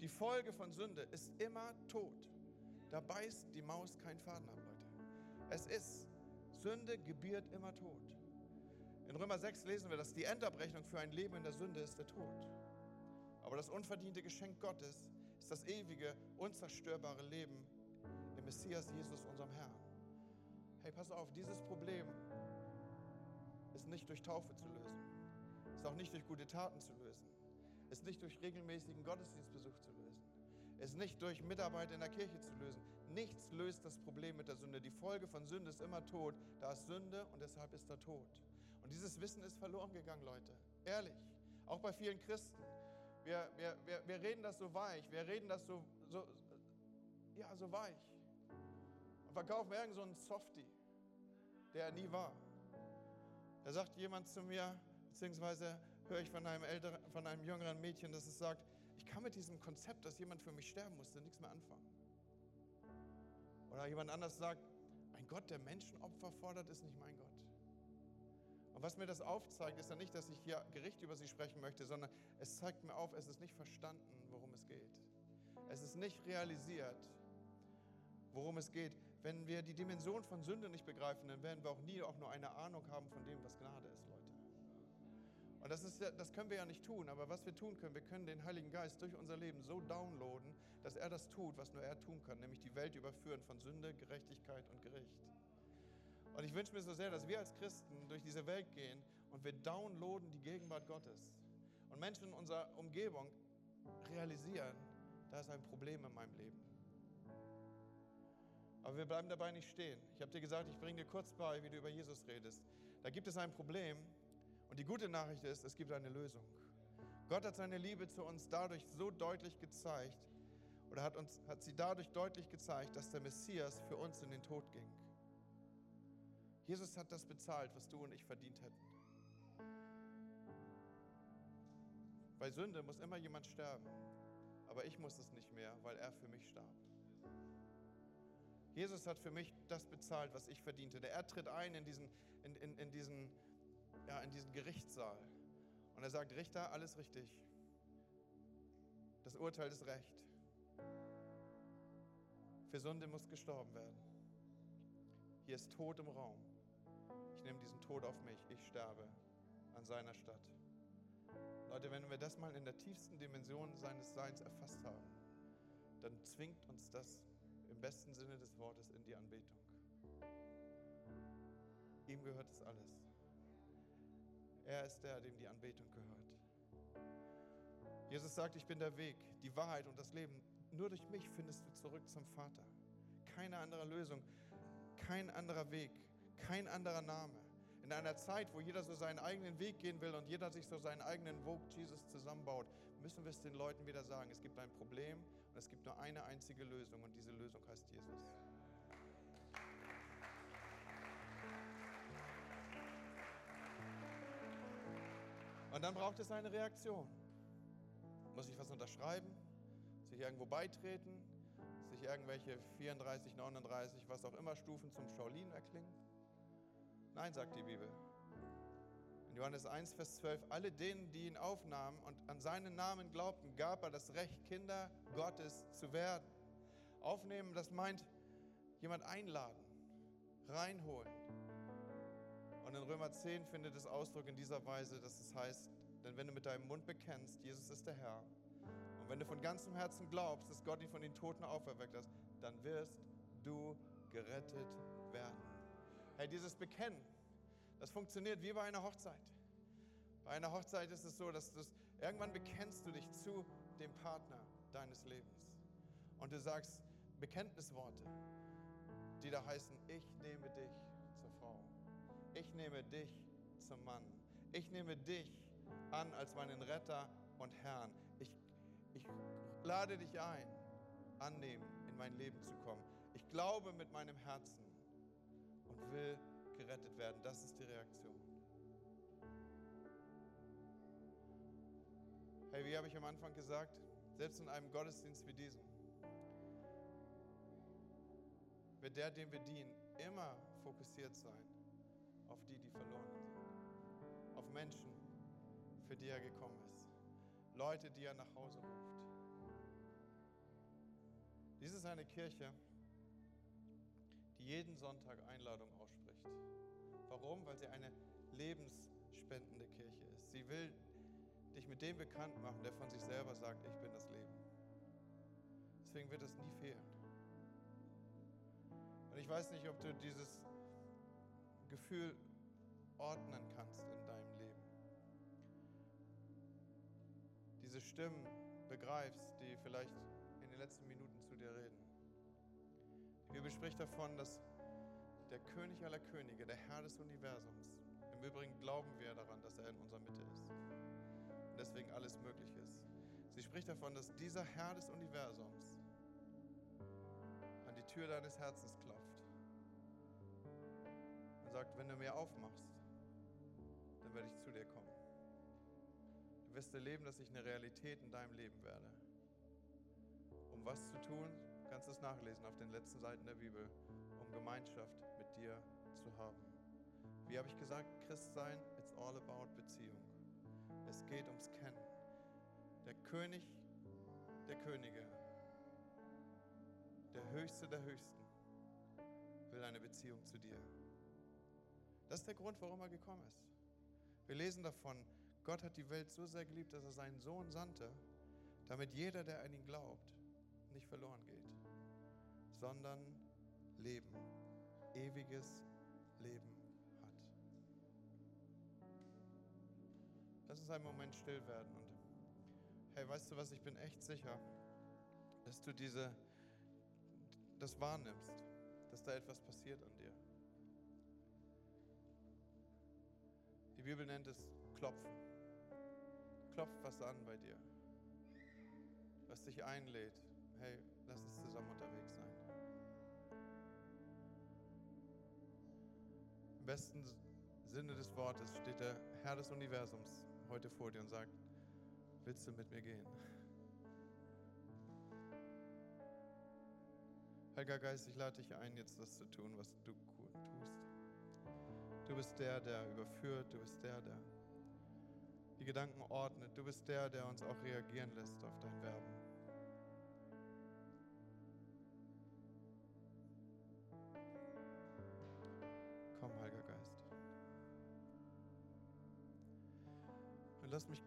Die Folge von Sünde ist immer Tod. Da beißt die Maus keinen Faden ab, Leute. Es ist, Sünde gebiert immer Tod. In Römer 6 lesen wir, dass die Endabrechnung für ein Leben in der Sünde ist der Tod. Aber das unverdiente Geschenk Gottes ist das ewige, unzerstörbare Leben im Messias Jesus, unserem Herrn. Hey, pass auf, dieses Problem ist nicht durch Taufe zu lösen. Ist auch nicht durch gute Taten zu lösen. Ist nicht durch regelmäßigen Gottesdienstbesuch zu lösen. Ist nicht durch Mitarbeit in der Kirche zu lösen. Nichts löst das Problem mit der Sünde. Die Folge von Sünde ist immer Tod. Da ist Sünde und deshalb ist da Tod. Und dieses Wissen ist verloren gegangen, Leute. Ehrlich. Auch bei vielen Christen. Wir reden das so weich. Wir reden das so weich. Und verkaufen irgend so einen Softie, der er nie war. Da sagt jemand zu mir, beziehungsweise höre ich von einem jüngeren Mädchen, dass es sagt, ich kann mit diesem Konzept, dass jemand für mich sterben musste, nichts mehr anfangen. Oder jemand anders sagt, ein Gott, der Menschen Opfer fordert, ist nicht mein Gott. Und was mir das aufzeigt, ist ja nicht, dass ich hier Gericht über sie sprechen möchte, sondern es zeigt mir auf, es ist nicht verstanden, worum es geht. Es ist nicht realisiert, worum es geht. Wenn wir die Dimension von Sünde nicht begreifen, dann werden wir auch nie auch nur eine Ahnung haben von dem, was Gnade ist, Leute. Und das können wir ja nicht tun, aber was wir tun können, wir können den Heiligen Geist durch unser Leben so downloaden, dass er das tut, was nur er tun kann, nämlich die Welt überführen von Sünde, Gerechtigkeit und Gericht. Und ich wünsche mir so sehr, dass wir als Christen durch diese Welt gehen und wir downloaden die Gegenwart Gottes. Und Menschen in unserer Umgebung realisieren, da ist ein Problem in meinem Leben. Aber wir bleiben dabei nicht stehen. Ich habe dir gesagt, ich bringe dir kurz bei, wie du über Jesus redest. Da gibt es ein Problem. Und die gute Nachricht ist, es gibt eine Lösung. Gott hat seine Liebe zu uns dadurch so deutlich gezeigt, oder hat sie dadurch deutlich gezeigt, dass der Messias für uns in den Tod ging. Jesus hat das bezahlt, was du und ich verdient hätten. Bei Sünde muss immer jemand sterben, aber ich muss es nicht mehr, weil er für mich starb. Jesus hat für mich das bezahlt, was ich verdiente. Er tritt ein in diesen Gerichtssaal. Und er sagt, Richter, alles richtig. Das Urteil ist recht. Für Sünde muss gestorben werden. Hier ist Tod im Raum. Ich nehme diesen Tod auf mich. Ich sterbe an seiner Statt. Leute, wenn wir das mal in der tiefsten Dimension seines Seins erfasst haben, dann zwingt uns das im besten Sinne des Wortes in die Anbetung. Ihm gehört es alles. Er ist der, dem die Anbetung gehört. Jesus sagt, ich bin der Weg, die Wahrheit und das Leben. Nur durch mich findest du zurück zum Vater. Keine andere Lösung, kein anderer Weg, kein anderer Name. In einer Zeit, wo jeder so seinen eigenen Weg gehen will und jeder sich so seinen eigenen Vogue Jesus zusammenbaut, müssen wir es den Leuten wieder sagen, es gibt ein Problem und es gibt nur eine einzige Lösung und diese Lösung heißt Jesus. Und dann braucht es eine Reaktion. Muss ich was unterschreiben? Sich irgendwo beitreten? Sich irgendwelche 34, 39, was auch immer Stufen zum Shaolin erklingen? Nein, sagt die Bibel. In Johannes 1, Vers 12, alle denen, die ihn aufnahmen und an seinen Namen glaubten, gab er das Recht, Kinder Gottes zu werden. Aufnehmen, das meint, jemand einladen, reinholen. Und in Römer 10 findet es Ausdruck in dieser Weise, dass es heißt, denn wenn du mit deinem Mund bekennst, Jesus ist der Herr, und wenn du von ganzem Herzen glaubst, dass Gott ihn von den Toten auferweckt hat, dann wirst du gerettet werden. Hey, dieses Bekennen, das funktioniert wie bei einer Hochzeit. Bei einer Hochzeit ist es so, dass du irgendwann bekennst du dich zu dem Partner deines Lebens. Und du sagst Bekenntnisworte, die da heißen, ich nehme dich zur Frau. Ich nehme dich zum Mann. Ich nehme dich an als meinen Retter und Herrn. Ich lade dich ein, annehmen, in mein Leben zu kommen. Ich glaube mit meinem Herzen und will gerettet werden. Das ist die Reaktion. Hey, wie habe ich am Anfang gesagt, selbst in einem Gottesdienst wie diesem, wird der, dem wir dienen, immer fokussiert sein auf die, die verloren sind, auf Menschen, für die er gekommen ist, Leute, die er nach Hause ruft. Dies ist eine Kirche, die jeden Sonntag Einladung ausspricht. Warum? Weil sie eine lebensspendende Kirche ist. Sie will dich mit dem bekannt machen, der von sich selber sagt, ich bin das Leben. Deswegen wird es nie fehlen. Und ich weiß nicht, ob du dieses Gefühl ordnen kannst in deinem Leben. Diese Stimmen begreifst, die vielleicht in den letzten Minuten zu dir reden. Die Bibel spricht davon, dass der König aller Könige, der Herr des Universums, im Übrigen glauben wir daran, dass er in unserer Mitte ist und deswegen alles möglich ist. Sie spricht davon, dass dieser Herr des Universums an die Tür deines Herzens klopft. Sagt, wenn du mir aufmachst, dann werde ich zu dir kommen. Du wirst erleben, dass ich eine Realität in deinem Leben werde. Um was zu tun, kannst du es nachlesen auf den letzten Seiten der Bibel, um Gemeinschaft mit dir zu haben. Wie habe ich gesagt, Christsein, it's all about Beziehung. Es geht ums Kennen. Der König der Könige, der Höchste der Höchsten, will eine Beziehung zu dir. Das ist der Grund, warum er gekommen ist. Wir lesen davon, Gott hat die Welt so sehr geliebt, dass er seinen Sohn sandte, damit jeder, der an ihn glaubt, nicht verloren geht, sondern Leben, ewiges Leben hat. Lass uns einen Moment still werden und hey, weißt du was, ich bin echt sicher, dass du das wahrnimmst, dass da etwas passiert an dir. Die Bibel nennt es Klopfen. Klopft was an bei dir, was dich einlädt. Hey, lass uns zusammen unterwegs sein. Im besten Sinne des Wortes steht der Herr des Universums heute vor dir und sagt, willst du mit mir gehen? Heiliger Geist, ich lade dich ein, jetzt das zu tun, was du gut tust. Du bist der überführt, du bist der die Gedanken ordnet, du bist der uns auch reagieren lässt auf dein Werben. Komm, Heiliger Geist. Und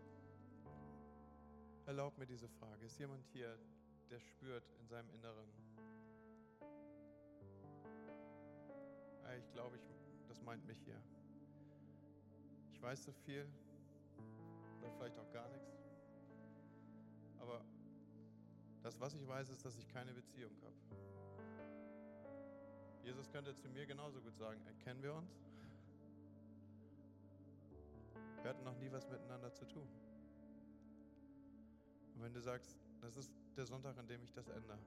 erlaub mir diese Frage. Ist jemand hier, der spürt in seinem Inneren, ich glaube, das meint mich hier. Ich weiß so viel oder vielleicht auch gar nichts, aber das, was ich weiß, ist, dass ich keine Beziehung habe. Jesus könnte zu mir genauso gut sagen, kennen wir uns? Wir hatten noch nie was miteinander zu tun. Und wenn du sagst, das ist der Sonntag, an dem ich das ändere.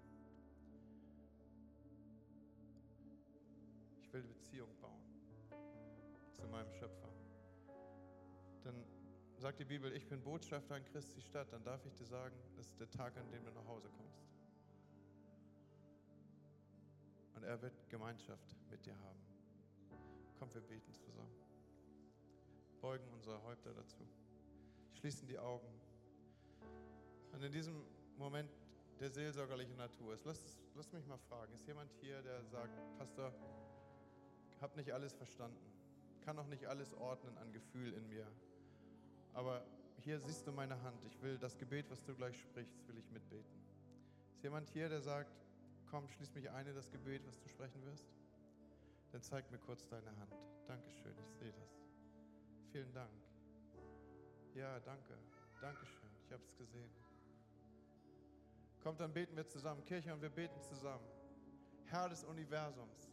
Ich will Beziehung bauen zu meinem Schöpfer. Dann sagt die Bibel, ich bin Botschafter in Christi Stadt. Dann darf ich dir sagen, das ist der Tag, an dem du nach Hause kommst. Und er wird Gemeinschaft mit dir haben. Komm, wir beten zusammen. Beugen unsere Häupter dazu, schließen die Augen. Und in diesem Moment der seelsorgerlichen Natur ist, lass mich mal fragen, ist jemand hier, der sagt, Pastor, hab nicht alles verstanden, kann auch nicht alles ordnen an Gefühl in mir, aber hier siehst du meine Hand, ich will das Gebet, was du gleich sprichst, will ich mitbeten. Ist jemand hier, der sagt, komm, schließ mich ein in das Gebet, was du sprechen wirst? Dann zeig mir kurz deine Hand. Dankeschön, ich sehe das. Vielen Dank. Ja, danke. Dankeschön. Ich habe es gesehen. Kommt, dann beten wir zusammen. Kirche, und wir beten zusammen. Herr des Universums,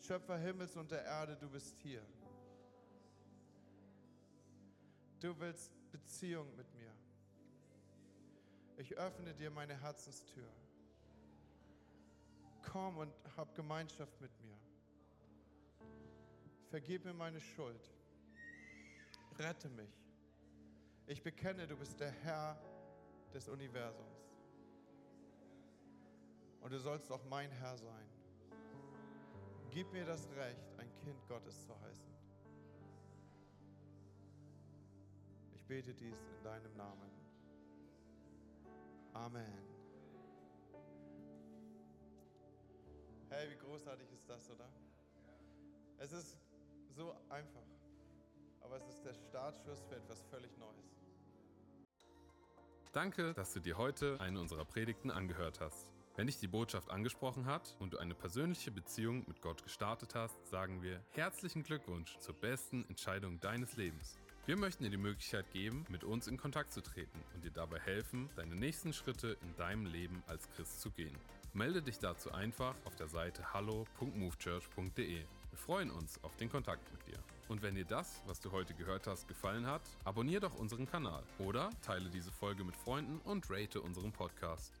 Schöpfer Himmels und der Erde, du bist hier. Du willst Beziehung mit mir. Ich öffne dir meine Herzenstür. Komm und hab Gemeinschaft mit mir. Vergib mir meine Schuld. Rette mich. Ich bekenne, du bist der Herr des Universums. Und du sollst auch mein Herr sein. Gib mir das Recht, ein Kind Gottes zu heißen. Ich bete dies in deinem Namen. Amen. Hey, wie großartig ist das, oder? Es ist so einfach, aber es ist der Startschuss für etwas völlig Neues. Danke, dass du dir heute eine unserer Predigten angehört hast. Wenn dich die Botschaft angesprochen hat und du eine persönliche Beziehung mit Gott gestartet hast, sagen wir herzlichen Glückwunsch zur besten Entscheidung deines Lebens. Wir möchten dir die Möglichkeit geben, mit uns in Kontakt zu treten und dir dabei helfen, deine nächsten Schritte in deinem Leben als Christ zu gehen. Melde dich dazu einfach auf der Seite hallo.movechurch.de. Wir freuen uns auf den Kontakt mit dir. Und wenn dir das, was du heute gehört hast, gefallen hat, abonniere doch unseren Kanal oder teile diese Folge mit Freunden und rate unseren Podcast.